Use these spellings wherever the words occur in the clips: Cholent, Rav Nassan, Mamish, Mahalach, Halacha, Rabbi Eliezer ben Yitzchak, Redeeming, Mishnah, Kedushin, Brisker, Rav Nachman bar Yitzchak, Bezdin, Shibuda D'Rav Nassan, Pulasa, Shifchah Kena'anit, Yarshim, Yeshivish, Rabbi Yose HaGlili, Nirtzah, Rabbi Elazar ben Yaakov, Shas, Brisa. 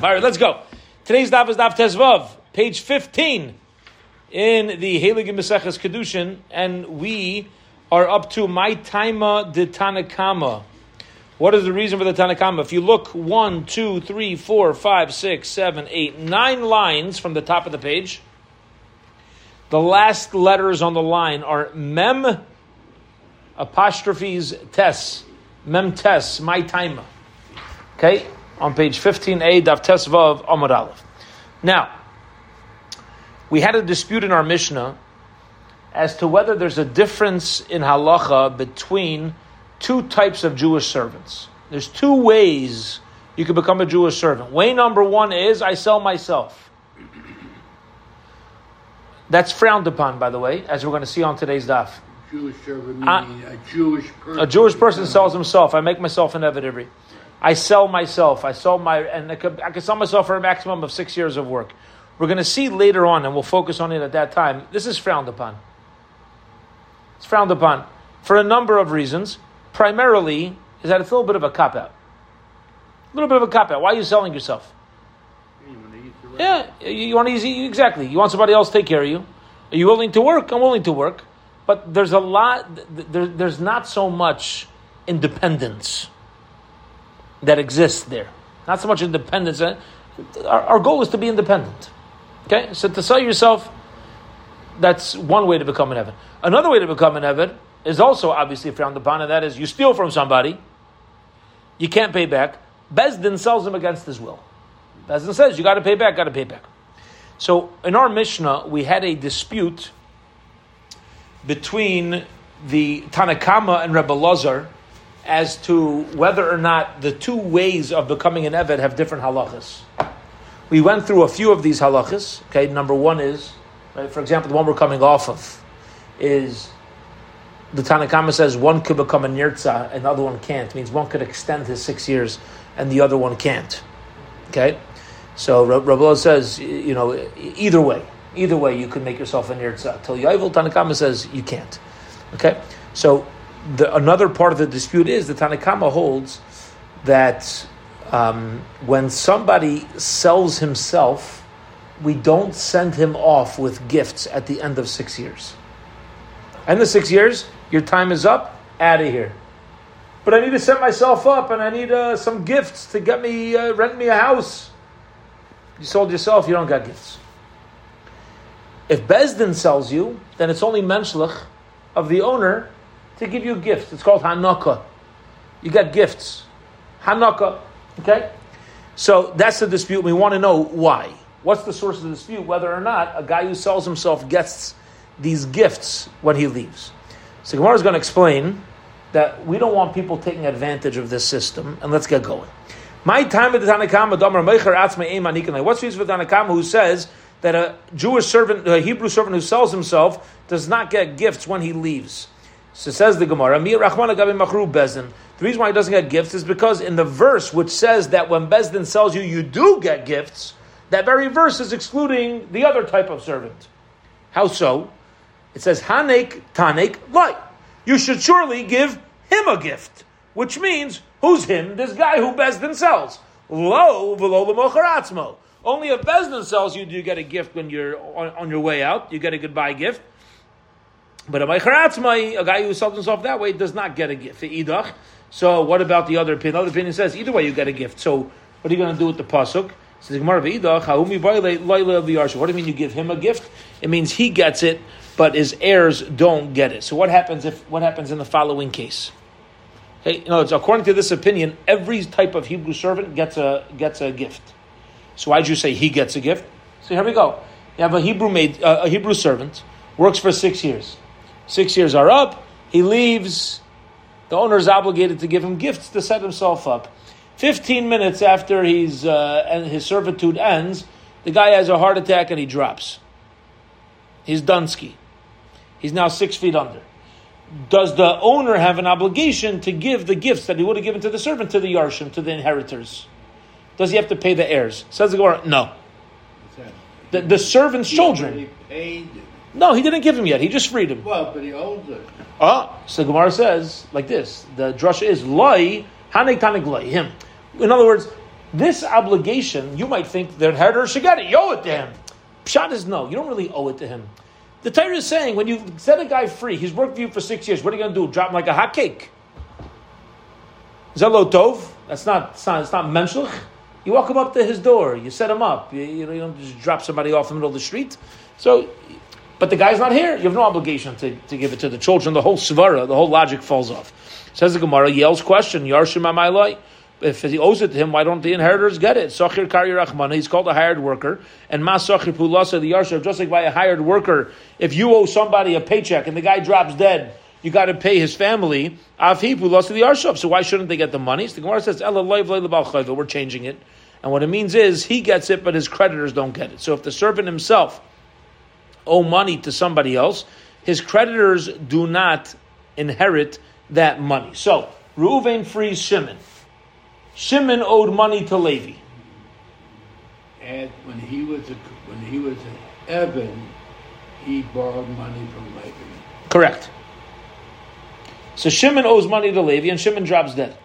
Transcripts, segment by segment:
All right, let's go. Today's daf is daf Tezvav, page 15 in the Heilige Meseches Kedushin, and we are up to my taima de Tanna Kamma. What is the reason for the Tanna Kamma? If you look 1, 2, 3, 4, 5, 6, 7, 8, 9 lines from the top of the page, the last letters on the line are mem apostrophes tes, mem tes, my taima. Okay? On page 15a, Dav Tesvav, Amud Aleph. Now, we had a dispute in our Mishnah as to whether there's a difference in halacha between two types of Jewish servants. There's two ways you can become a Jewish servant. Way number one is, I sell myself. That's frowned upon, by the way, as we're going to see on today's daf. Jewish servant meaning a Jewish person. A Jewish person sells himself. I make myself an Eved Ivri. I sell myself. I can sell myself for a maximum of 6 years of work. We're going to see later on, and we'll focus on it at that time. This is frowned upon. It's frowned upon for a number of reasons. Primarily is that it's a little bit of a cop out. A little bit of a cop out. Why are you selling yourself? You want easy. Exactly. You want somebody else to take care of you. Are you willing to work? I'm willing to work, but there's a lot. There's not so much independence that exists there. Not so much independence. Our goal is to be independent. Okay? So to sell yourself, that's one way to become an Eved. Another way to become an Eved is also obviously frowned upon, and that is you steal from somebody, you can't pay back. Bezdin sells him against his will. Bezdin says, you got to pay back, got to pay back. So in our Mishnah, we had a dispute between the Tanna Kamma and Rebbe Lazar as to whether or not the two ways of becoming an Eved have different halachas. We went through a few of these halachas. Okay, number one is, right, for example, the one we're coming off of is the Tanna Kamma says one could become a Nirtzah and the other one can't. It means one could extend his 6 years and the other one can't. Okay? So Rabbi says, you know, either way you could make yourself a Nirtzah. Till Yovel, Tanna Kamma says you can't. Okay? So another part of the dispute is the Tanna Kamma holds that when somebody sells himself, we don't send him off with gifts at the end of 6 years. End of 6 years, your time is up, out of here. But I need to set myself up and I need some gifts to get me, rent me a house. You sold yourself, you don't got gifts. If Bezdin sells you, then it's only menshlich of the owner to give you gifts. It's called Hanukkah. You got gifts. Hanukkah. Okay? So that's the dispute. We want to know why. What's the source of the dispute? Whether or not a guy who sells himself gets these gifts when he leaves. So Gemara is going to explain that we don't want people taking advantage of this system. And let's get going. My time with the Tanna Kamma, Damar Mechor Ansmai Ein Manikanai. What's the reason for the Tanna Kamma who says that a Hebrew servant who sells himself does not get gifts when he leaves? So says the Gemara, the reason why he doesn't get gifts is because in the verse which says that when Bezdin sells you, you do get gifts, that very verse is excluding the other type of servant. How so? It says, Hanek Tanek Lai. You should surely give him a gift, which means, who's him? This guy who Bezdin sells. Lo v'lo l'mocher atzmo. Only if Bezdin sells you, do you get a gift when you're on your way out. You get a goodbye gift. But a mechor atzmai, a guy who sells himself that way, does not get a gift. So what about the other opinion? The other opinion says, either way you get a gift. So what are you going to do with the Pasuk? What do you mean you give him a gift? It means he gets it, but his heirs don't get it. So what happens in the following case? Okay, in other words, according to this opinion, every type of Hebrew servant gets a gift. So why did you say he gets a gift? So here we go. You have a Hebrew servant, works for 6 years. 6 years are up. He leaves. The owner is obligated to give him gifts to set himself up. 15 minutes after his servitude ends, the guy has a heart attack and he drops. He's Dunsky. He's now 6 feet under. Does the owner have an obligation to give the gifts that he would have given to the servant to the Yarshim, to the inheritors? Does he have to pay the heirs? Says the Gemara, no. The servant's children. No, he didn't give him yet. He just freed him. Well, but he owns it. So Gemara says, like this, the drasha is, Loi, Hanek Tanek Loi, him. In other words, This obligation, you might think the inheritor should get it. You owe it to him. Pshat is no, you don't really owe it to him. The Torah is saying when you set a guy free, he's worked for you for 6 years, what are you going to do? Drop him like a hot cake? Is that lo tov? That's not menschlich. You walk him up to his door, you set him up. You don't just drop somebody off in the middle of the street. So, but the guy's not here. You have no obligation to give it to the children. The whole svara, the whole logic falls off. Says the Gemara, Yel's question, Yarshim amaloi. If he owes it to him, why don't the inheritors get it? Socher Socher, he's called a hired worker. And Ma Socher Pulasa, the Yarshim, just like by a hired worker, if you owe somebody a paycheck and the guy drops dead, you got to pay his family. Afi Pulasa, the Yarshim. So why shouldn't they get the money? So the Gemara says, we're changing it. And what it means is, he gets it, but his creditors don't get it. So if the servant himself owe money to somebody else, his creditors do not inherit that money. So, Reuven frees Shimon. Shimon owed money to Levi. And when he was in Eben, he borrowed money from Levi. Correct. So Shimon owes money to Levi, and Shimon drops dead.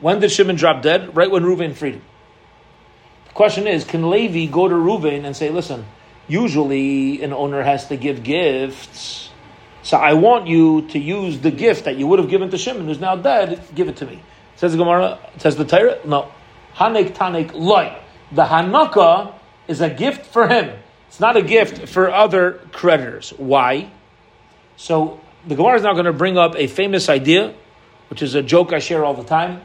When did Shimon drop dead? Right when Reuven freed him. The question is, can Levi go to Reuven and say, listen, usually an owner has to give gifts, so I want you to use the gift that you would have given to Shimon, who's now dead, give it to me. Says the Gemara, says the Torah, no. Hanek tanek loy. The Hanukkah is a gift for him. It's not a gift for other creditors. Why? So the Gemara is now going to bring up a famous idea, which is a joke I share all the time,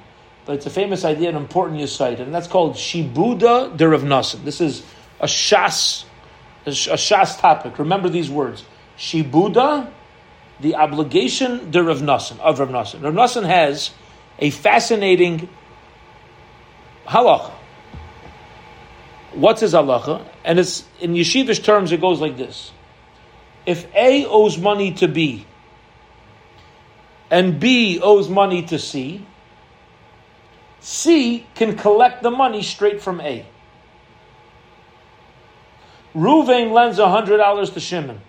but it's a famous idea, an important insight, and that's called Shibuda D'Rav Nassan. This is a Shas topic. Remember these words. Shibuda, the obligation de Rav Nassan, of Rav Nassan. Rav Nassan has a fascinating halacha. What's his halacha? And it's in Yeshivish terms, it goes like this. If A owes money to B, and B owes money to C, C can collect the money straight from A. Reuven lends $100 to Shimon.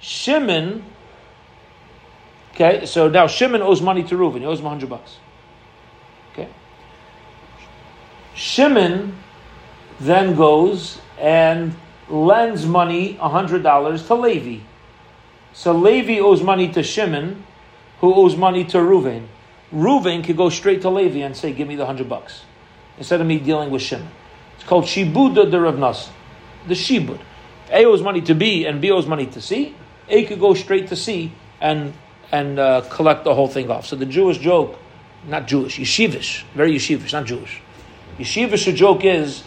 Shimon, okay, so now Shimon owes money to Reuven. He owes him $100. Okay. Shimon then goes and lends money, $100 to Levi. So Levi owes money to Shimon, who owes money to Reuven. Reuven could go straight to Levi and say, give me the $100, instead of me dealing with Shimon. It's called Shibuda D'Rav Nassan. The Shibud. A owes money to B and B owes money to C. A could go straight to C and collect the whole thing off. So the Jewish joke, not Jewish, Yeshivish, very Yeshivish, not Jewish. Yeshivish, the joke is,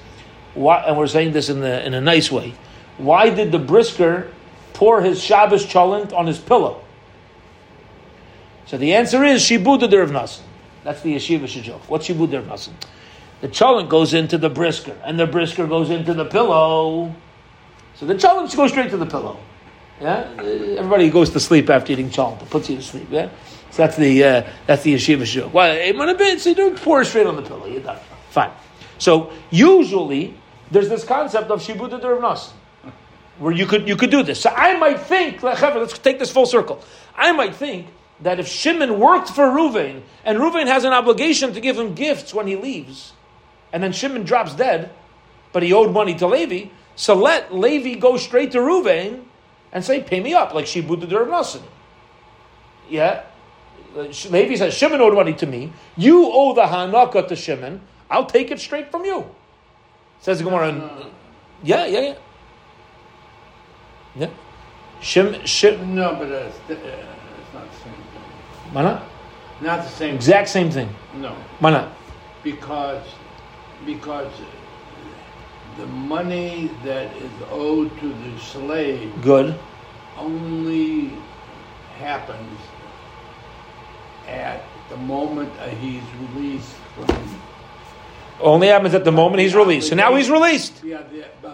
why, and we're saying this in a nice way, why did the Brisker pour his Shabbos Cholent on his pillow? So the answer is Shibuda D'Rav Nassan. That's the Yeshivish joke. What's Shibuda D'Rav Nassan? The Cholent goes into the Brisker, and the Brisker goes into the pillow. So the cholent goes straight to the pillow. Yeah, everybody goes to sleep after eating cholent. It puts you to sleep. Yeah, so that's the yeshiva joke. Well, so you don't pour straight on the pillow. You're done. Fine. So usually there's this concept of Shibuda D'Rav Nassan, where you could do this. So I might think, let's take this full circle. I might think that if Shimon worked for Reuven and Reuven has an obligation to give him gifts when he leaves, and then Shimon drops dead, but he owed money to Levi. So let Levi go straight to Reuven and say, pay me up, like Shibuda D'Rav Nassan. Yeah? Levi says, Shimon owed money to me. You owe the Hanukkah to Shimon. I'll take it straight from you. Says the Gemara. No. Yeah. Shimon. No, but it's not the same thing. Why not? Not the same thing. Exact same thing. No. Why not? Because the money that is owed to the slave only happens at the moment he's released from. Only happens at the moment he's released. So now he's released. Yeah,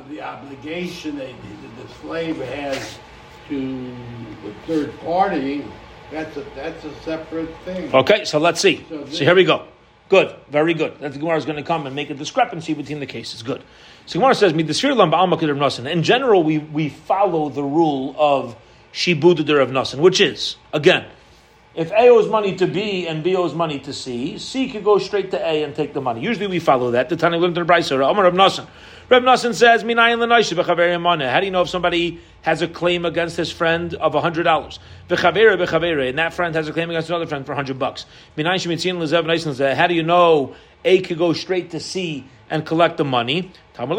the obligation that the slave has to the third party, that's a separate thing. Okay, so let's see. So here we go. Good, very good. That's the Gemara is going to come and make a discrepancy between the cases. Good. So Gemara says, in general, we follow the rule of Shibuda D'Rav Nassan, which is, again, If A owes money to B and B owes money to C, C could go straight to A and take the money. Usually we follow that. The Tanna Kamma Brisa. Rav Nassan. Rav Nassan says, "Minayin l'noishe b'chaverim mana." How do you know if somebody has a claim against his friend of $100? B'chaverim b'chaverim, and that friend has a claim against another friend for $100. Minayin shemitzin l'zev naisin. How do you know A could go straight to C and collect the money? You go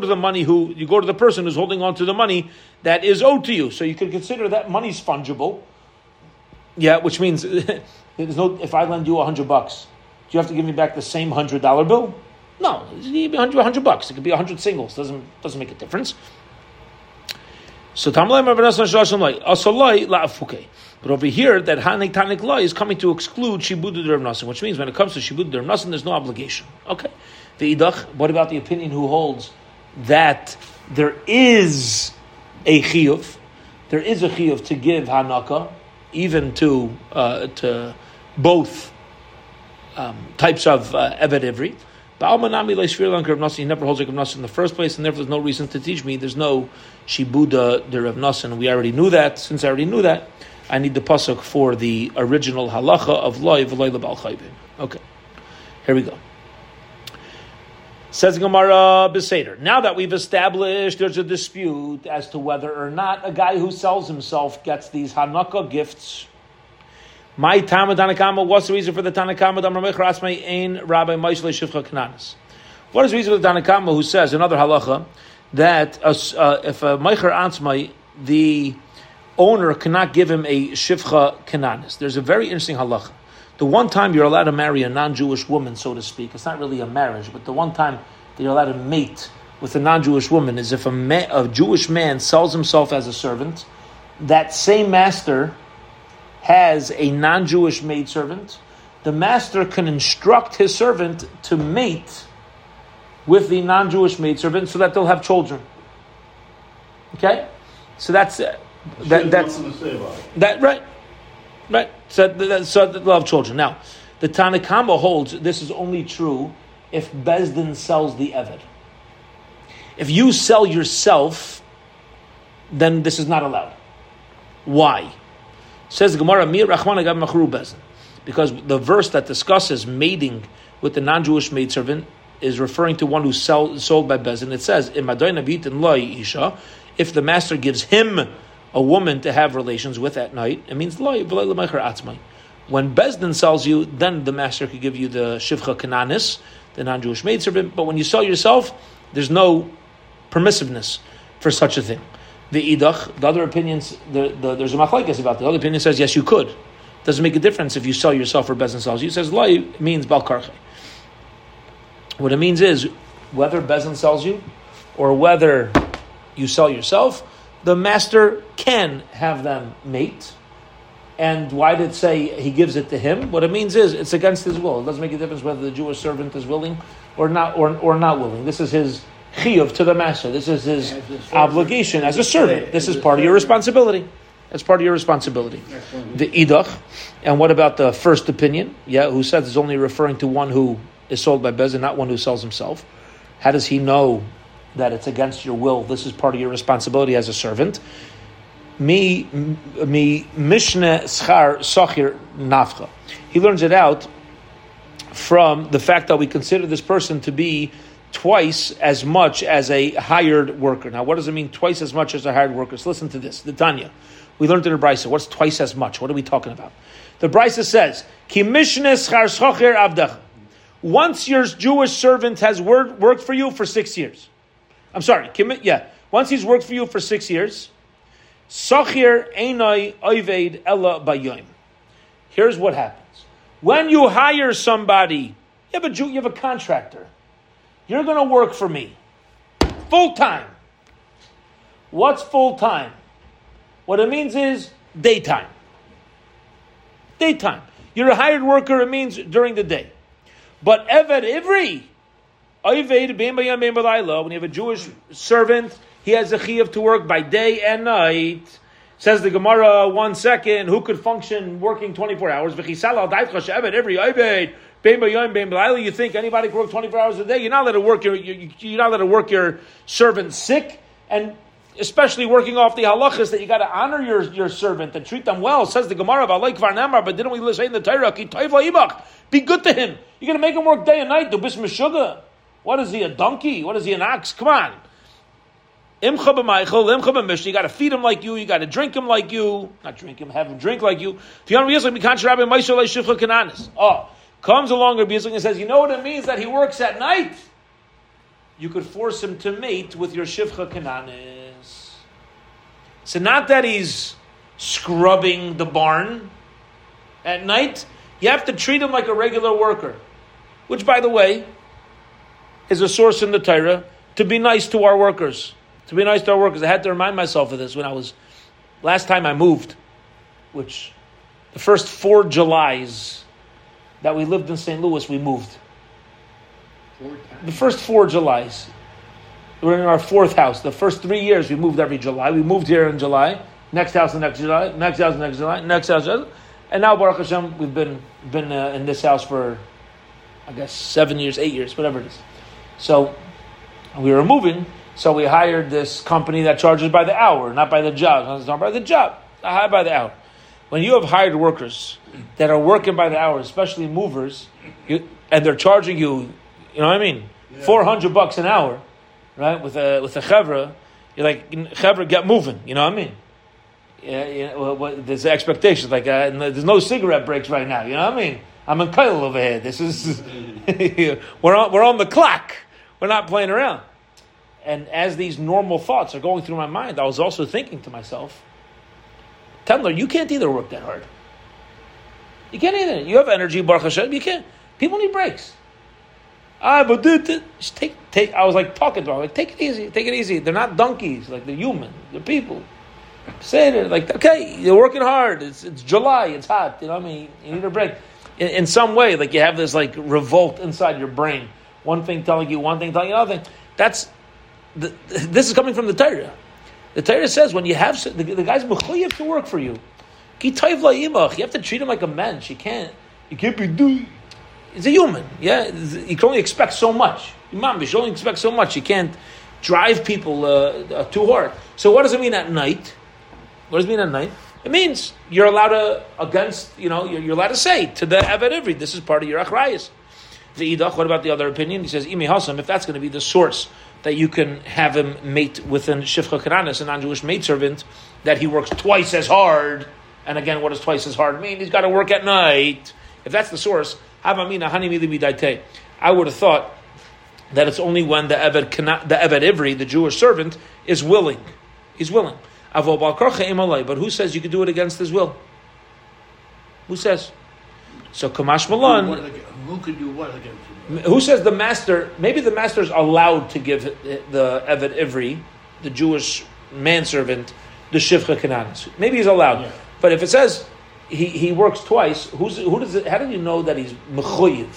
to the money who you go to the person who's holding on to the money that is owed to you. So you could consider that money's fungible. Yeah, which means there's no. If I lend you $100, do you have to give me back the same $100 bill? No, it could be $100. It could be 100 singles. Doesn't make a difference. So but over here, that Hanik Tanik law is coming to exclude Shibuda D'Rav Nassan, which means when it comes to Shibuda D'Rav Nassan, there's no obligation. Okay. The idach. What about the opinion who holds that there is a Chiyuv? There is a Chiyuv to give Hanukkah, even to both types of Eved Ivri. He never holds like Rav Nassan in the first place, and therefore there's no reason to teach me. There's no Shibuda D'Rav Nassan. We already knew that. Since I already knew that, I need the Pasuk for the original halacha of Loi V'Loi L'Bal Chaybin. Okay, here we go. Says Gemara B'Seder. Now that we've established there's a dispute as to whether or not a guy who sells himself gets these Hanukkah gifts. My Tanna Kamma, what's the reason for the Tanna Kamma? Mechor Ansmai ein Rabbi Moshe Shifchah Kena'anit. What is the reason for the Tanna Kamma who says, another halacha, that if a Mechor Ansmai, the owner cannot give him a Shifchah Kena'anit? There's a very interesting halacha. The one time you're allowed to marry a non-Jewish woman, so to speak, it's not really a marriage, but the one time that you're allowed to mate with a non-Jewish woman is if a Jewish man sells himself as a servant, that same master has a non-Jewish maidservant, the master can instruct his servant to mate with the non-Jewish maidservant so that they'll have children. Okay? So that's it. That's right. So that they'll have children. Now, the Tanna Kamma holds this is only true if Bezdin sells the Eved. If you sell yourself, then this is not allowed. Why? Says Gemara, because the verse that discusses mating with the non-Jewish maidservant is referring to one who sold by Bezdin. It says, if the master gives him a woman to have relations with at night, it means when Bezdin sells you, then the master could give you the Shifchah Kena'anit, the non-Jewish maidservant. But when you sell yourself, there's no permissiveness for such a thing. The idach, the other opinions, there's a machlokes about it. The other opinion says, yes, you could. Doesn't make a difference if you sell yourself or Bezdin sells you. It says, lai means bal karche. What it means is, whether Bezdin sells you or whether you sell yourself, the master can have them mate. And why did it say he gives it to him? What it means is, it's against his will. It doesn't make a difference whether the Jewish servant is willing or not willing. This is his chiyuv to the master. This is his obligation as a servant. This is part of your responsibility. That's part of your responsibility. The idach. And what about the first opinion? Yeah, who says it's only referring to one who is sold by Bezdin, not one who sells himself. How does he know that it's against your will? This is part of your responsibility as a servant. Me Mishnah Socher Socher nafcha. He learns it out from the fact that we consider this person to be twice as much as a hired worker. Now, what does it mean, twice as much as a hired worker? So listen to this, the Tanya. We learned in the Brisa, what's twice as much? What are we talking about? The Brisa says, Ki mishne schar socher avdech. Once your Jewish servant has worked for you for 6 years. Once he's worked for you for 6 years, socher einoi oived ella bayoim. Here's what happens. When you hire somebody, you have a contractor. You're going to work for me. Full time. What's full time? What it means is daytime. Daytime. You're a hired worker, it means during the day. But Eved Ivri, when you have a Jewish servant, he has a chiyuv to work by day and night. Says the Gemara, 1 second, who could function working 24 hours? You think anybody can work 24 hours a day? You're not allowed to work your servant sick and especially working off the halachas that you got to honor your servant and treat them well. Says the Gemara, but didn't we say in the Torah, be good to him. You're going to make him work day and night. Do bismish sugar. What is he, a donkey? What is he, an ox? Come on. You got to feed him like you. You got to drink him like you. Not drink him, have him drink like you. Oh, comes along Rabbi Yisrael and says, you know what it means that he works at night? You could force him to mate with your Shifchah Kena'anit. So not that he's scrubbing the barn at night. You have to treat him like a regular worker. Which, by the way, is a source in the Torah to be nice to our workers. To be nice to our workers. I had to remind myself of this when I was, last time I moved, which the first 4 Julys that we lived in St. Louis, we moved. The first 4 Julys, we're in our 4th house. The first 3 years, we moved every July. We moved here in July. Next house, the next July. Next house, the next July. Next house, and now Baruch Hashem, we've been in this house for, I guess, 7 years, 8 years, whatever it is. So we were moving. So we hired this company that charges by the hour, not by the job. It's not by the job. I hire by the hour. When you have hired workers that are working by the hour, especially movers, and they're charging you. You know what I mean? Yeah. $400 an hour, right? With a chevra, you're like, chevra, get moving. You know what I mean? Yeah, well, there's expectations. Like, there's no cigarette breaks right now. You know what I mean? I'm in Kyle over here. This is we're on the clock. We're not playing around. And as these normal thoughts are going through my mind, I was also thinking to myself, Tendler, you can't either work that hard. You can't either. You have energy, Baruch Hashem. You can't. People need breaks. But dude, just take. I was like talking to him, like, take it easy, take it easy. They're not donkeys, like they're human, they're people. Say it, like, okay, you're working hard. It's July, it's hot. You know what I mean? You need a break. In some way, like you have this like revolt inside your brain. One thing telling you one thing, telling you another thing. This is coming from the Torah. The Torah says when you have the guy's mechuyev to work for you. You have to treat him like a man. You can't be doing. He's a human, yeah? You can only expect so much. Mamish, you only expect so much. You can't drive people too hard. So what does it mean at night? What does it mean at night? It means you're allowed to, against, you know, you're allowed to say to the Eved Ivri, this is part of your Akhrayez. The Idach, what about the other opinion? He says, Imi Hasam, if that's going to be the source that you can have him mate with an Shifchah Kena'anit, a non-Jewish maidservant, that he works twice as hard. And again, what does twice as hard mean? He's got to work at night. If that's the source, I would have thought that it's only when the Eved Ivri, the Jewish servant, is willing. He's willing. But who says you could do it against his will? Who says? So Kamash Malan. Who could do what against him? Who says the master? Maybe the master is allowed to give the Eved Ivri, the Jewish manservant, the Shifchah Kena'anit. Maybe he's allowed. Yeah. But if it says He works twice. Who does it? How do you know that he's mechuyev,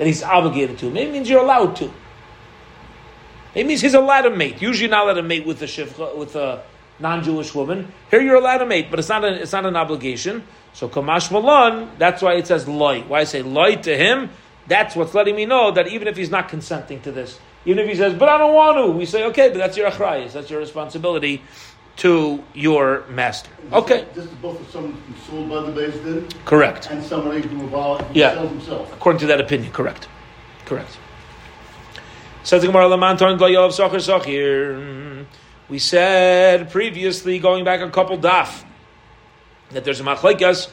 that he's obligated to? Maybe it means you're allowed to. It means he's allowed to mate. Usually, you're not allowed to mate with a shivcha, with a non-Jewish woman. Here, you're allowed to mate, but it's not an obligation. So kamash malan. That's why it says lie. Why I say lie to him? That's what's letting me know that even if he's not consenting to this, even if he says, "But I don't want to," we say, "Okay, but that's your achrayus. That's your responsibility." To your master. Okay. This is both of someone consoled by the Bezdin. Correct. And somebody who involves himself. According to that opinion, correct. Says the Gemara, Socher Socher. We said previously, going back a couple daf, that there's a machlekes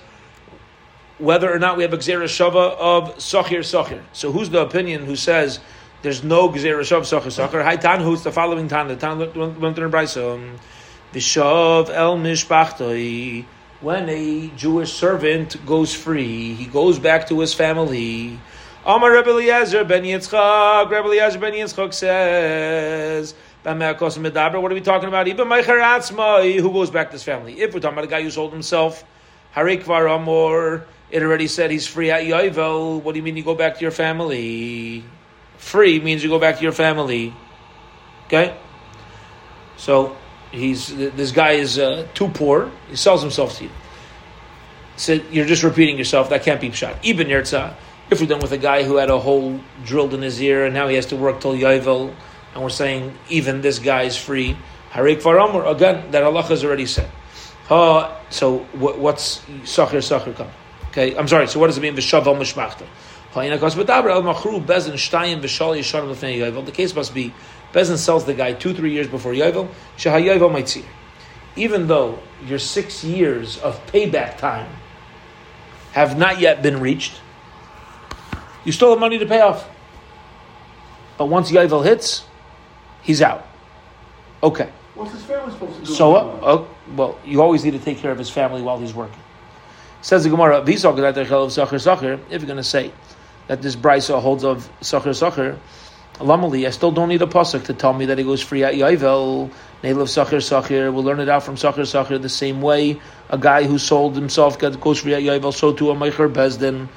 whether or not we have a Gezeirah Shavah of Socher Socher. So who's the opinion who says there's no Gezeirah Shavah Socher Socher? Hi Tan, who's the following Tan? The Tan went to Brisa. Bishav el mishpachtoi. When a Jewish servant goes free, he goes back to his family. Amar Rabbi Eliezer ben Yitzchak. Rabbi Eliezer ben Yitzchak says, what are we talking about? Even Mechor Ansmai, who goes back to his family. If we're talking about a guy who sold himself, Harikvar Amor, it already said he's free at Yovel. What do you mean you go back to your family? Free means you go back to your family. Okay? So This guy is too poor. He sells himself to you. So you're just repeating yourself. That can't be pshat. Even Nirtzah. If we're done with a guy who had a hole drilled in his ear and now he has to work till Yovel, and we're saying even this guy is free. Harik Varamur, again, that halacha is already said. So what's Socher Socher come? Okay, I'm sorry, so what does it mean? V'shavel mishmachta. The case must be, Bezdin sells the guy 2-3 years before Yovel, Shehayovel might see. Even though your 6 years of payback time have not yet been reached, you still have money to pay off. But once Yovel hits, he's out. Okay. What's his family supposed to do? So, well, you always need to take care of his family while he's working. Says the Gemara, if you're going to say that this Brisa holds of Socher Socher, Lamali, I still don't need a Pasuk to tell me that he goes free at Yovel. Nail of Socher Socher, we'll learn it out from Socher Socher the same way. A guy who sold himself goes free at Yovel, so too a Mechor Bezdin.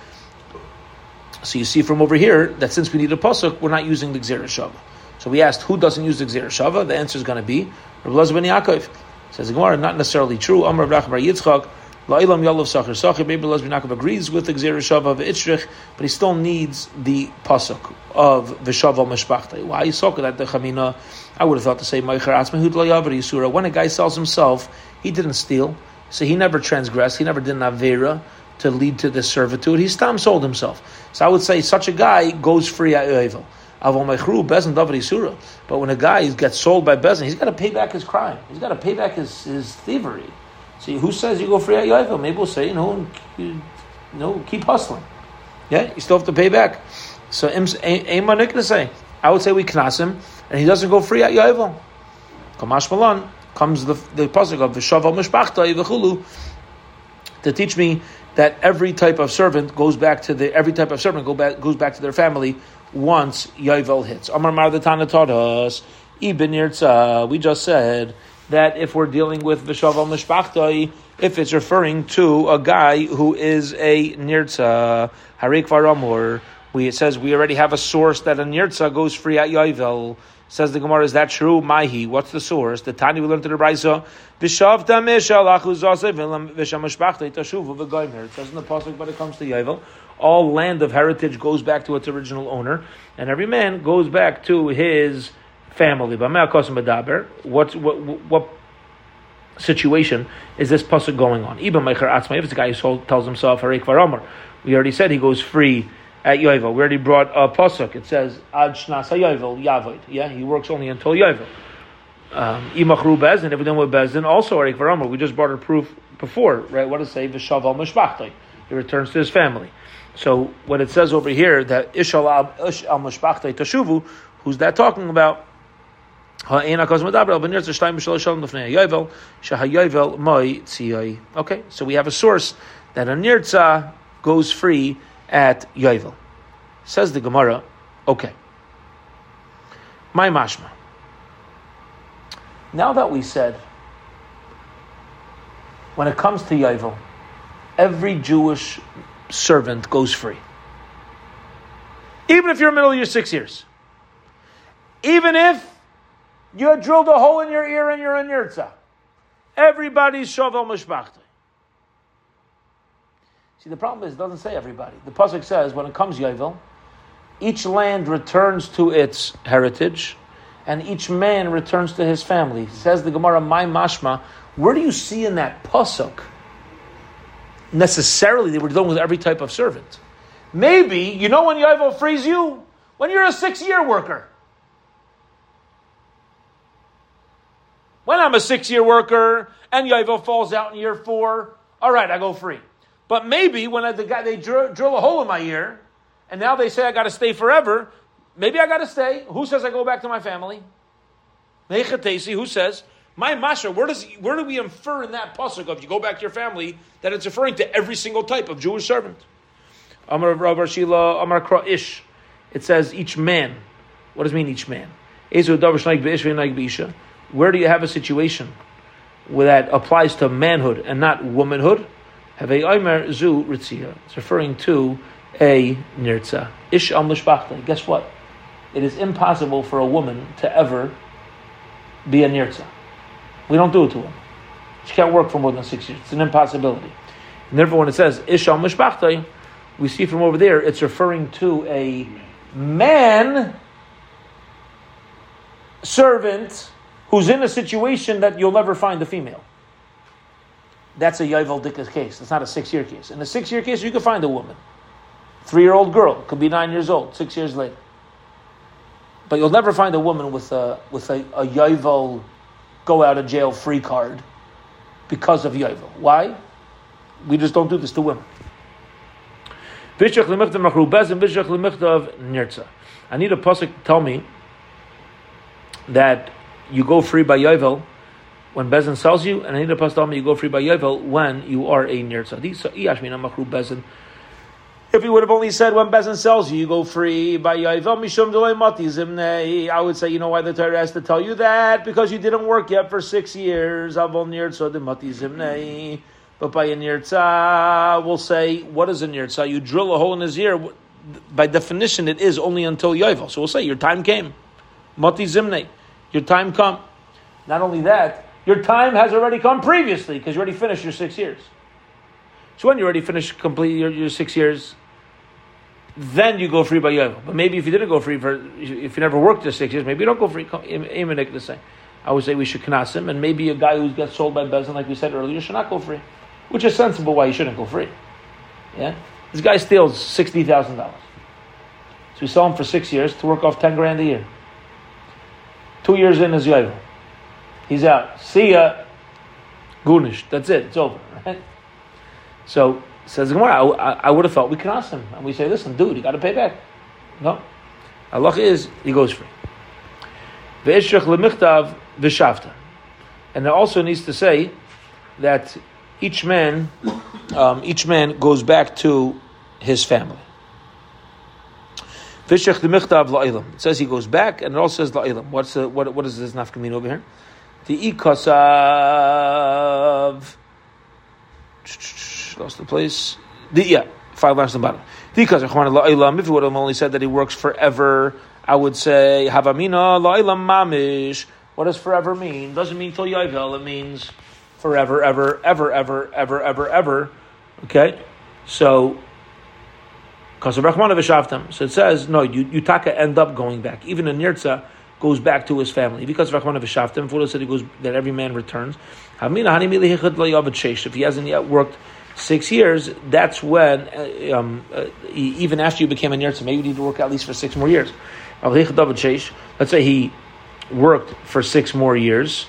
So you see from over here that since we need a Pasuk, we're not using the Gezeirah Shavah. So we asked, who doesn't use the Gezeirah Shavah? The answer is going to be Rabbi Elazar ben Yaakov. Says the Gemara, not necessarily true. Amar Rav Nachman bar Yitzchak, Lailam Yalav Socher Socher. Maybe Elazar ben Yaakov agrees with the Gezeirah Shavah of Itzrich, but he still needs the Pasuk of V'shaval Mishpachta. Why? He saw that the Chamina, I would have thought to say, Mechor Ansmai Hud Lo Yavri Yisura. When a guy sells himself, he didn't steal, so he never transgressed, he never did an Avera to lead to this servitude. He stam sold himself. So I would say, such a guy goes free at Yovel. But when a guy gets sold by Bezdin, he's got to pay back his crime. He's got to pay back his thievery. See, who says you go free at Yovel? Maybe we'll say, you know, keep hustling. Yeah, you still have to pay back. So I would say we knas him, and he doesn't go free at Yovel. Kamash Malan comes the pasuk of V'shaval Mishpachta Yivachulu to teach me that every type of servant goes back to goes back to their family once Yovel hits. Amar Mar the Tana taught us Ibn Nirtzah. We just said that if we're dealing with V'shaval Mishpachtai, if it's referring to a guy who is a Nirtzah, Harik Varamur, it says we already have a source that a Nirtzah goes free at Yovel. Says the Gemara, is that true? Mahi, what's the source? The Tani we learned to the Brisa. V'shavta mishalach uzase v'lam v'shamashpachtei tashuvu v'goymer. It says in the pasuk, but it comes to Yovel, all land of heritage goes back to its original owner, and every man goes back to his family. What situation is this pasuk going on? Iba meicher atzmai. If it's a guy who tells himself harik varomer, we already said he goes free at Yovel. We already brought a pasuk. It says, Ad Shnas HaYovel Yavod. Yeah, he works only until Yovel. Imachru Bezdin, everything with Bezdin, also Arik Varamur. We just brought a proof before, right? What does it say? V'shaval Mishpachtai. He returns to his family. So when it says over here that Ish al Mishpachtai Tashuvu, who's that talking about? Okay, so we have a source that a Nirtzah goes free at Yovel. Says the Gemara, okay. My mashma. Now that we said, when it comes to Yovel, every Jewish servant goes free. Even if you're in the middle of your 6 years. Even if you drilled a hole in your ear and you're a Nirtzah. Everybody's Shovel Mishpachta. See, the problem is, it doesn't say everybody. The pasuk says, when it comes Yovel, each land returns to its heritage, and each man returns to his family. Says the Gemara, my mashma, where do you see in that pasuk, necessarily, they were dealing with every type of servant? Maybe, you know when Yovel frees you? When you're a 6-year worker. When I'm a 6-year worker, and Yovel falls out in year 4, all right, I go free. But maybe when they drill a hole in my ear, and now they say I got to stay forever, maybe I got to stay. Who says I go back to my family? Nechatesi, who says? My masha, where do we infer in that pasuk of you go back to your family that it's referring to every single type of Jewish servant? Amar Rav Shila, Amar Kra'ish. It says each man. What does it mean each man? Where do you have a situation where that applies to manhood and not womanhood? It's referring to a Nirtzah. Ish al Mishpachta. Guess what? It is impossible for a woman to ever be a Nirtzah. We don't do it to her. She can't work for more than 6 years. It's an impossibility. And therefore, when it says Ish al Mishpachta, we see from over there, it's referring to a man servant who's in a situation that you'll never find a female. That's a Yovel Dikah case. That's not a 6-year case. In a 6-year case, you can find a woman. 3-year-old girl, could be 9 years old, 6 years later. But you'll never find a woman with a Yovel go-out-of-jail-free card because of Yovel. Why? We just don't do this to women. I need a pasuk to tell me that you go free by Yovel when Bezdin sells you, and I need a pasuk to tell me you go free by Yovel when you are a Nirtzah. If he would have only said when Bezdin sells you, you go free by Yovel, mishum delay mati zimnei, I would say, you know why the Torah has to tell you that? Because you didn't work yet for 6 years. Avol Nirtzah de mati zimnei. But by a nirtzah, we'll say, what is a nirtzah? You drill a hole in his ear. By definition, it is only until Yovel. So we'll say, your time came. Mati zimnei. Your time come. Not only that, your time has already come previously, because you already finished your 6 years. So when you already finished completely your 6 years, then you go free by Yovel. But maybe if you didn't go free, if you never worked the 6 years, maybe you don't go free. I would say we should knas him, and maybe a guy who gets sold by Bezdin, like we said earlier, should not go free. Which is sensible why he shouldn't go free. Yeah? This guy steals $60,000. So we sell him for 6 years to work off $10,000 a year. 2 years in is Yovel. He's out. See ya. Gunish. That's it. It's over. Right? So, says Gemara, I would have thought we could ask him. And we say, listen, dude, you got to pay back. No. Halach is, he goes free. Ve'eshrech le'michtav v'shavta. And it also needs to say that each man goes back to his family. It says he goes back, and it also says Lailam. What is this nafka mean over here? The ikasav lost the place. Yeah, 5 lines on the bottom. The ikasav Lailam. If he would have only said that he works forever, I would say havamina Lailam mamish. What does forever mean? Doesn't mean till Yovel. It means forever, ever, ever, ever, ever, ever, ever. Okay? So, so it says, no, you taka end up going back. Even a nirtzah goes back to his family. Because Pulasa said he goes, that every man returns. If he hasn't yet worked 6 years, that's when, even after you became a nirtzah, maybe you need to work at least for 6 more years. Let's say he worked for 6 more years.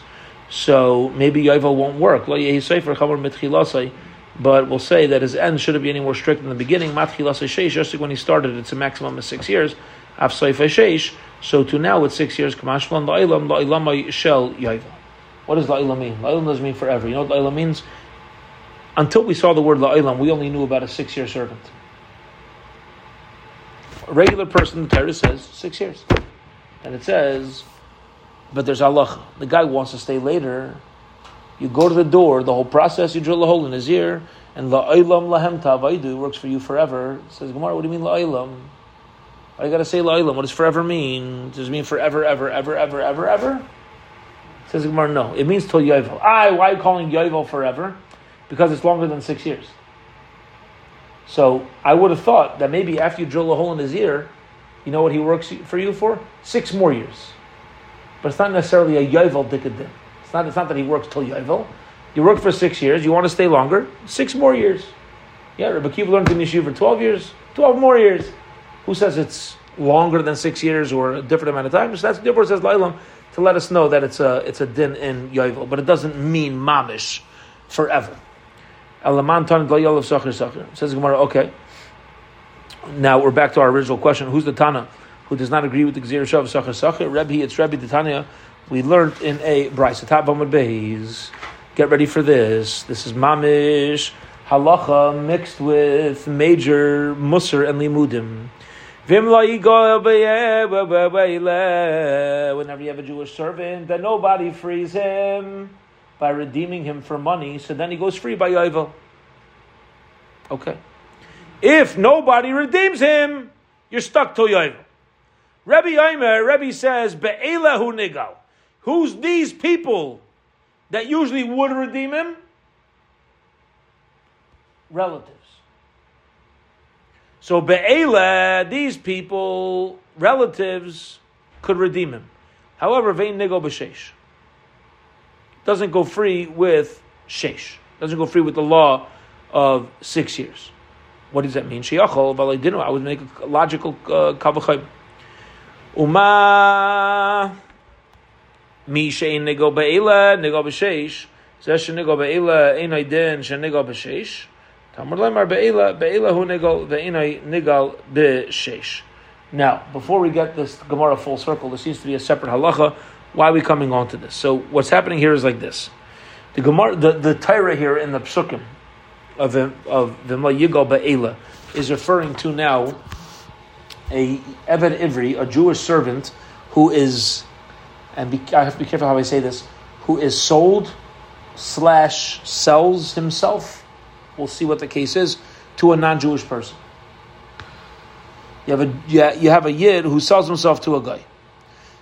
So maybe Yovel won't work. But we'll say that his end shouldn't be any more strict than the beginning. Just like when he started, it's a maximum of 6 years. So to now, it's 6 years. What does La'ilam mean? La'ilam doesn't mean forever. You know what La'ilam means? Until we saw the word La'ilam, we only knew about a 6-year servant. A regular person, the Torah says, 6 years. And it says, but there's halacha. The guy wants to stay later. You go to the door, the whole process, you drill a hole in his ear, and la'olam lahem ta'avaydu works for you forever. It says, Gemara, what do you mean la'olam? I gotta say la'olam. What does forever mean? Does it mean forever, ever, ever, ever, ever, ever? It says, Gemara, no. It means till Yovel. Why are you calling Yovel forever? Because it's longer than 6 years. So I would have thought that maybe after you drill a hole in his ear, you know what he works for you for? 6 more years. But it's not necessarily a Yovel dikadim. It's not that he works till Yovel. You work for 6 years. You want to stay longer? 6 more years. Yeah, Rabbi Akiva learned in Yeshivish for 12 years. 12 more years. Who says it's longer than 6 years or a different amount of time? So that's the difference, says Lailam, to let us know that it's a din in Yovel. But it doesn't mean mamish forever. Alaman tan d'layol Socher Socher. Says Gemara, okay. Now we're back to our original question. Who's the Tanna who does not agree with the Gezeirah Shavah of Socher Socher? It's Rebbe the Tanya. We learned in a Brisa, Top Amud Beis. Get ready for this. This is mamish halacha mixed with major musar and limudim. Whenever you have a Jewish servant, then nobody frees him by redeeming him for money. So then he goes free by Yovel. Okay. If nobody redeems him, you're stuck till Yovel. Rebbe says, Be'elahu nigal. Who's these people that usually would redeem him? Relatives. So Be'ela, these people, relatives, could redeem him. However, Vein nigal b'sheish. doesn't go free with shesh, doesn't go free with the law of 6 years. What does that mean? Sheyachol v'aleidinu. I would make a logical kavachayim. Uma mi shein nego be'ela nego b'sheish. Zesh nego be'ela einay din she nego b'sheish. Tamur lemar be'ela hu nego ve'einay nigal b'sheish. Now, before we get this Gemara full circle, there seems to be a separate halacha. Why are we coming on to this? So what's happening here is like this. The Gemara, the Torah here in the Psukim of Vimla Yigal Ba'ela is referring to now a Eved Ivri, a Jewish servant who is, I have to be careful how I say this, who is sold / sells himself, we'll see what the case is, to a non-Jewish person. You have a Yid who sells himself to a guy.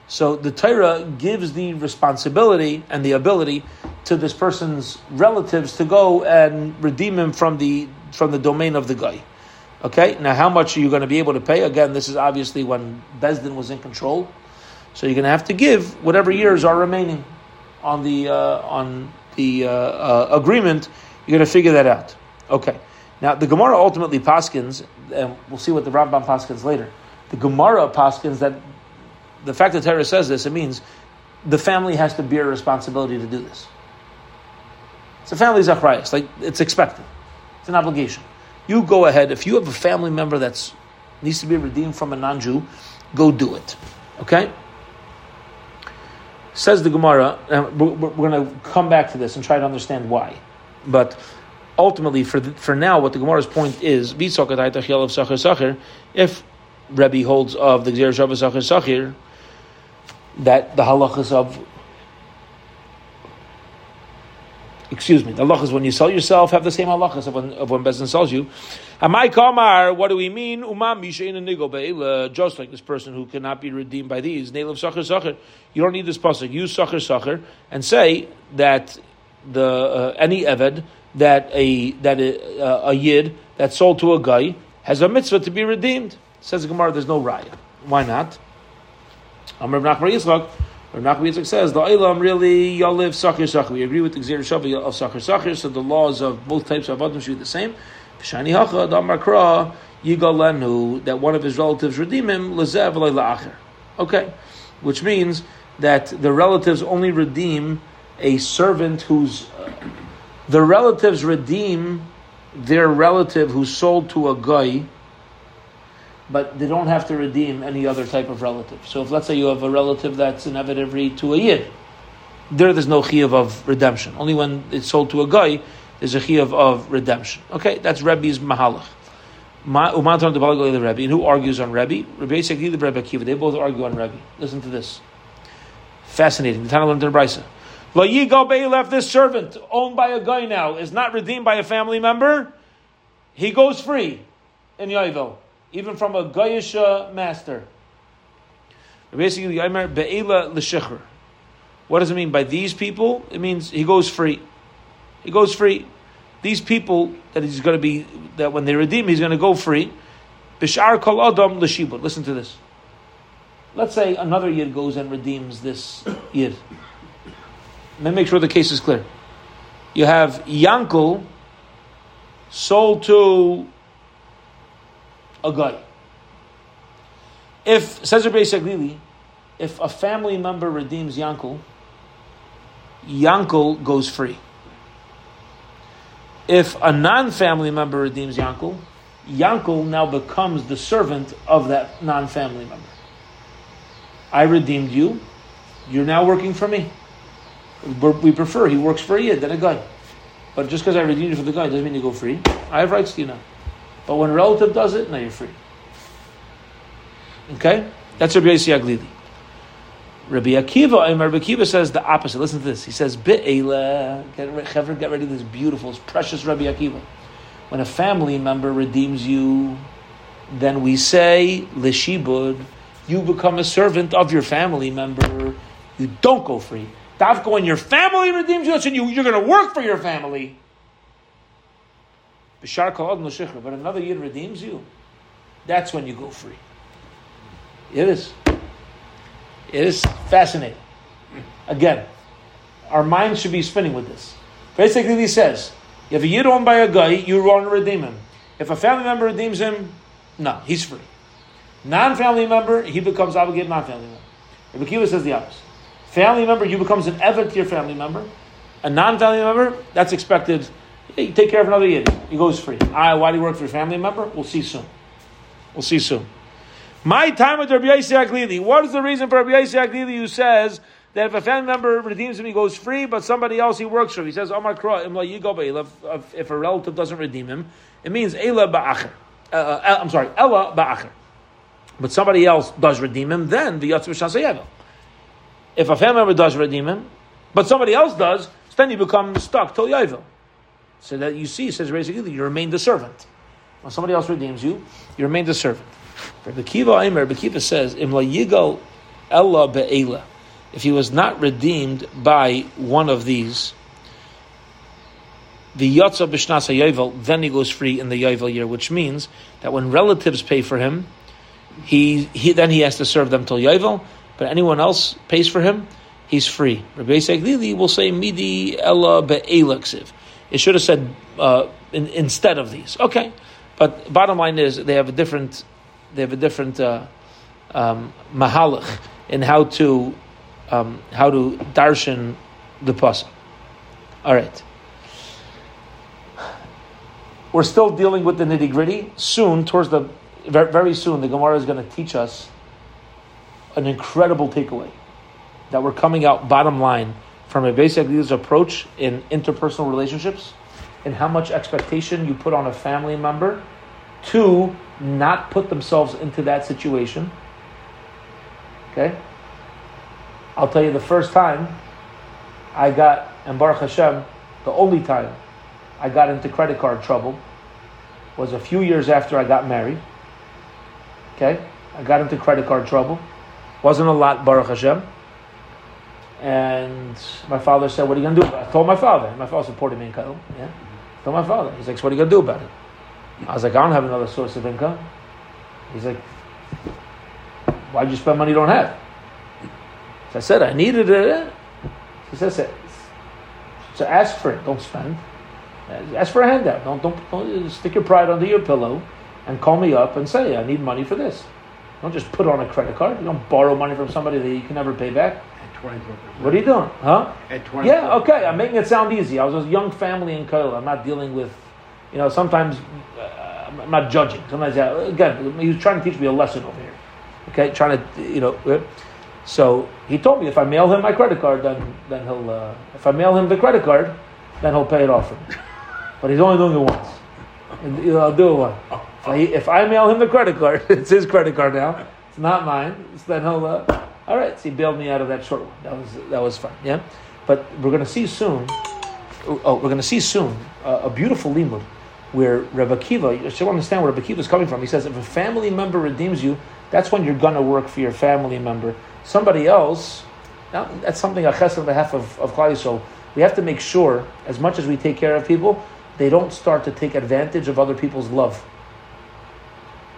So the Torah gives the responsibility and the ability to this person's relatives to go and redeem him from the domain of the guy. Okay? Now how much are you going to be able to pay? Again, this is obviously when Bezdin was in control. So you're going to have to give whatever years are remaining on the agreement. You're going to figure that out. Okay. Now the Gemara ultimately paskins, and we'll see what the Rambam paskins later. The Gemara paskins that the fact that Torah says this, it means the family has to bear responsibility to do this. It's a family's Akhrayez, like it's expected. It's an obligation. You go ahead, if you have a family member that needs to be redeemed from a non-Jew, go do it. Okay? Says the Gemara, and we're going to come back to this and try to understand why. But ultimately, for now, what the Gemara's point is, if Rebbe holds of the Gezeirah Shavah Socher Socher, that the halachas of, the halachas when you sell yourself have the same halachas of when Bezdin sells you. Amai Kamar, what do we mean? Just like this person who cannot be redeemed by these, Neilav Socher Socher, you don't need this pasuk. Use Socher Socher and say that any Eved that a Yid that's sold to a guy has a mitzvah to be redeemed. Says the Gemara, there's no raya. Why not? Rabbi Akiva says, Lailam really Yaliv Socher Socher. We agree with the Gezeirah Shavah of Socher Socher, so the laws of both types of avadim should be the same. V'shani hacha damar kra yigalenu, that one of his relatives redeem him lezev v'lei la'acher. Okay, which means that the relatives only redeem a servant who's the relatives redeem their relative who's sold to a guy, but they don't have to redeem any other type of relative. So if let's say you have a relative that's an Eved Ivri to a Yid, there's no Chiyuv of redemption. Only when it's sold to a guy, there's a Chiyuv of redemption. Okay, that's Rebbe's Mahalach. And who argues on Rebbe? Rabbi Yose HaGlili, Rabbi Akiva. They both argue on Rebbe. Listen to this. Fascinating. The Tanna learned in Brisa. La Yigal Be'ilef, this servant, owned by a guy now, is not redeemed by a family member. He goes free in Yovel, even from a Goyish master. Basically, Be'ela l'shechur. What does it mean by these people? It means he goes free. He goes free. These people that he's going to be, that when they redeem, he's going to go free. B'shar kol adam l'shibud. Listen to this. Let's say another Yid goes and redeems this Yid. Let me make sure the case is clear. You have Yankel sold to a guy. If, says Rabbi Yose HaGlili, if a family member redeems Yankel, Yankel goes free. If a non-family member redeems Yankel, Yankel now becomes the servant of that non-family member. I redeemed you. You're now working for me. We prefer he works for a Yid than a guy. But just because I redeemed you for the guy doesn't mean you go free. I have rights to you now. But when a relative does it, now you're free. Okay? That's Rabbi Yose HaGlili. Rabbi Akiva says the opposite. Listen to this. He says, Be'ela, get ready to this beautiful, precious Rabbi Akiva. When a family member redeems you, then we say, L'shibud, you become a servant of your family member. You don't go free. Davko, when your family redeems you, listen, you're going to work for your family. B'shar kol adam l'shechur, but another Yid redeems you. That's when you go free. It is fascinating. Again, Our minds should be spinning with this. Basically, he says, if a yid owned by a guy, you want to redeem him. If a family member redeems him, no, he's free. Non-family member, he becomes obligated non-family member. Rabbi Akiva says the opposite. Family member, you becomes an eved to your family member. A non-family member, that's expected. You take care of another yid. He goes free. Why do you work for your family member? We'll see soon. We'll see soon. My time with Rabbi Yose HaGlili. What is the reason for Rabbi Yose HaGlili who says that if a family member redeems him, he goes free, but somebody else he works for? He says, if a relative doesn't redeem him, it means Ela ba'acher. Ela ba'acher. But somebody else does redeem him, then the Yatzim Shas Yovel. If a family member does redeem him, but somebody else does, then you become stuck till Yovel. So that you see, says basically, you remain the servant. When somebody else redeems you, you remain the servant. Rabbi Akiva says, Imla Yigal Ella Be'ela. If he was not redeemed by one of these, the Yatza B'Shnas HaYovel, then he goes free in the Yovel year, which means that when relatives pay for him, he has to serve them till Yovel, but anyone else pays for him, he's free. Rabbi Yose HaGlili will say, Midi Ella Be'elaksiv. It should have said instead of these. Okay, but bottom line is they have a different mahalach in how to darshan the pasuk. All right, we're still dealing with the nitty gritty. Soon, towards the very soon, the Gemara is going to teach us an incredible takeaway that we're coming out bottom line from a basic leader's approach in interpersonal relationships and how much expectation you put on a family member to not put themselves into that situation. Okay? I'll tell you the first time I got, and Baruch Hashem, the only time I got into credit card trouble was a few years after I got married. Okay? I got into credit card trouble. Wasn't a lot, Baruch Hashem. And my father said, what are you going to do about it? I told my father. My father supported me in Ka'il. Yeah? I told my father. He's like, so what are you going to do about it? I was like, I don't have another source of income. He's like, why'd you spend money you don't have? So I said, I needed it. He says, so ask for it. Don't spend. Ask for a handout. Don't stick your pride under your pillow and call me up and say, I need money for this. Don't just put on a credit card. You don't borrow money from somebody that you can never pay back. What are you doing? Huh? At 20. Yeah, okay. I'm making it sound easy. I was a young family in Köln. I'm not dealing with, sometimes I'm not judging. Sometimes, again, he was trying to teach me a lesson over here. Okay, trying to, So he told me if I mail him my credit card, then he'll, if I mail him the credit card, then he'll pay it off for me. But he's only doing it once. And I'll do it once. So if I mail him the credit card, it's his credit card now. It's not mine. So then he'll... all right, so he bailed me out of that short one. That was fun, yeah? But we're going to see soon, a beautiful limud where Rabbi Akiva, you should understand where Rabbi Akiva is coming from. He says, if a family member redeems you, that's when you're going to work for your family member. Somebody else, now that's something a chesed on behalf of Klal Yisrael. We have to make sure, as much as we take care of people, they don't start to take advantage of other people's love.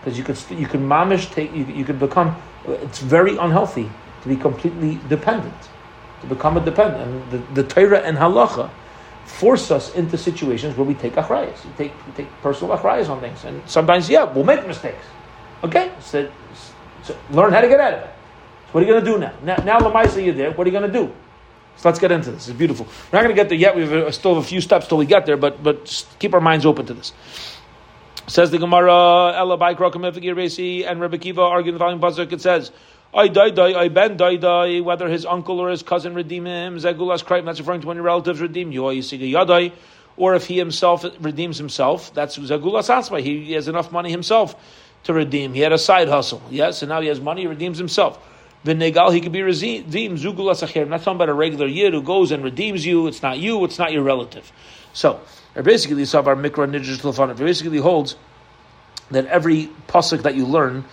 Because you could mamish take, you could become... It's very unhealthy to be completely dependent, to become a dependent. And the Torah and Halacha force us into situations where we take Akhrayez. We take personal Akhrayez on things. And sometimes, we'll make mistakes. Okay? So learn how to get out of it. So what are you going to do now? Now Lamaisa, you're there. What are you going to do? So let's get into this. It's beautiful. We're not going to get there yet. We still have a few steps till we get there, but keep our minds open to this. Says the Gemara, Ella by Krokamifigiresi, and Rabbi Akiva arguing the following pasuk. It says, I ben dai, whether his uncle or his cousin redeem him, Zagulas Kraim, that's referring to when your relatives redeem you, or if he himself redeems himself, that's Zagulas Ansmai. He has enough money himself to redeem. He had a side hustle, yes, and now he has money, he redeems himself. V'negal, he could be redeemed, Zagulas Achir. I'm not talking about a regular yid who goes and redeems you, it's not your relative. So, basically, Savar Mikra Nidjus Telefon, basically holds that every pasuk that you learn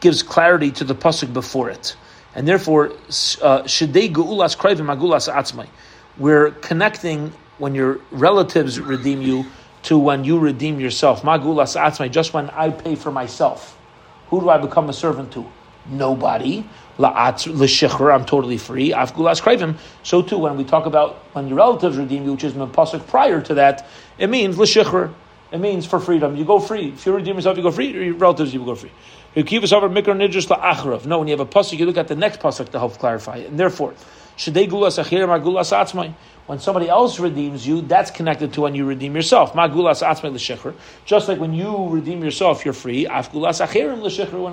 gives clarity to the pasuk before it, and therefore, Shidei Geulas Krayvim Agulas Atzmai. We're connecting when your relatives redeem you to when you redeem yourself. Magulas Atzmai, just when I pay for myself. Who do I become a servant to? nobody. L'shichur, I'm totally free. Afgulas krivim. So too, when we talk about when your relatives redeem you, which is Pasuk prior to that, it means l'shichur. It means for freedom. You go free. If you redeem yourself, you go free. Your relatives, you go free. No, when you have a pasuk, you look at the next pasuk to help clarify it. And therefore, when somebody else redeems you, that's connected to when you redeem yourself. Just like when you redeem yourself, you're free. When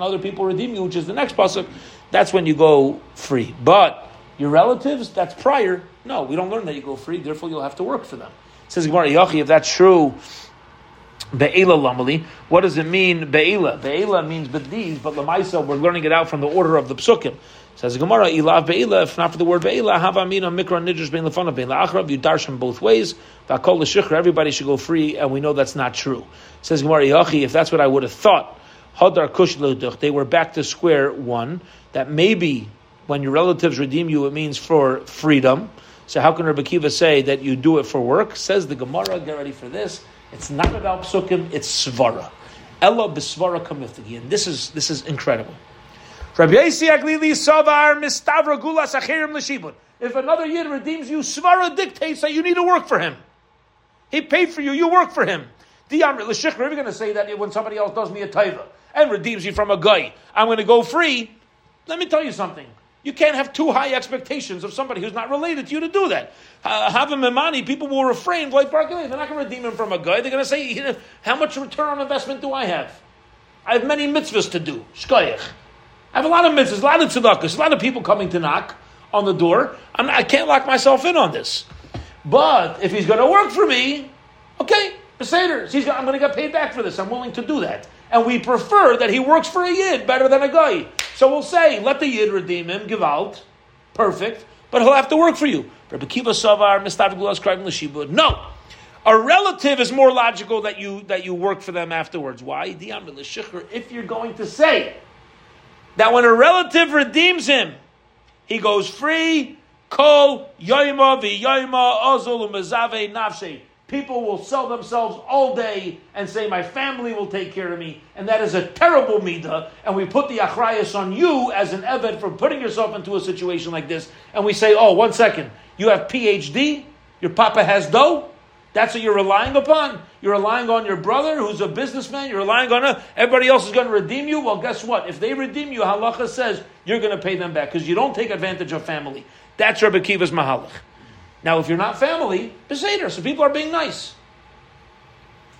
other people redeem you, which is the next pasuk, that's when you go free. But your relatives, that's prior. No, we don't learn that you go free. Therefore, you'll have to work for them. It says Gemara, if that's true, Be'ela lamali. What does it mean, Be'ela? Be'ela means b'diz, but Lamaisa, we're learning it out from the order of the psukim. Says Gemara, ilav Be'ela, if not for the word Be'ela, havamina mikra nidrish bein lefanav bein la'achrav, you darshim both ways, v'akol l'shichra, everybody should go free, and we know that's not true. Says Gemara, if that's what I would have thought, hadar kush l'duch, they were back to square one, that maybe when your relatives redeem you, it means for freedom. So how can Rabbi Akiva say that you do it for work? Says the Gemara, get ready for this, it's not about psukim, it's svara. Ella b'svara kamiftagi. And this is incredible. Rabbi Yose HaGlili savar mistavra gulas achirim l'shibud. If another yid redeems you, svara dictates that you need to work for him. He paid for you, you work for him. Diamri l'shikra, we're going to say that when somebody else does me a taiva and redeems you from a guy, I'm going to go free. Let me tell you something. You can't have too high expectations of somebody who's not related to you to do that. Havim Imani, people will refrain, like Barclay, they're not going to redeem him from a guy. They're going to say, how much return on investment do I have? I have many mitzvahs to do. Shkoyach. I have a lot of mitzvahs, a lot of tzedakahs, a lot of people coming to knock on the door. I can't lock myself in on this. But if he's going to work for me, okay, Beseder, I'm going to get paid back for this. I'm willing to do that. And we prefer that he works for a yid better than a guy. So we'll say, let the yid redeem him, give out, perfect, but he'll have to work for you. Rabbi Akiva savar, mistav gulas krivim l'shibud. No, a relative is more logical that you work for them afterwards. Why? If you're going to say that when a relative redeems him, he goes free, kol yoyma v'yoyma ozol u'mezaveh nafsheh. People will sell themselves all day and say, my family will take care of me. And that is a terrible midah. And we put the Akhrayez on you as an Eved for putting yourself into a situation like this. And we say, oh, one second. You have PhD? Your papa has dough? That's what you're relying upon? You're relying on your brother who's a businessman? You're relying on her? Everybody else is going to redeem you? Well, guess what? If they redeem you, Halacha says you're going to pay them back because you don't take advantage of family. That's Rabbi Akiva's Mahalach. Now, if you're not family, Gezeirah, so people are being nice.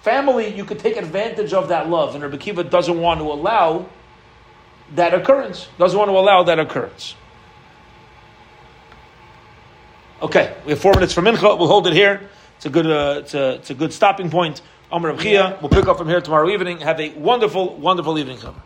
Family, you could take advantage of that love, and Rabbi Akiva doesn't want to allow that occurrence. Okay, we have 4 minutes for Mincha. We'll hold it here. It's a good, it's a good stopping point. Amar Rabbi Chia. We'll pick up from here tomorrow evening. Have a wonderful, wonderful evening, Chava.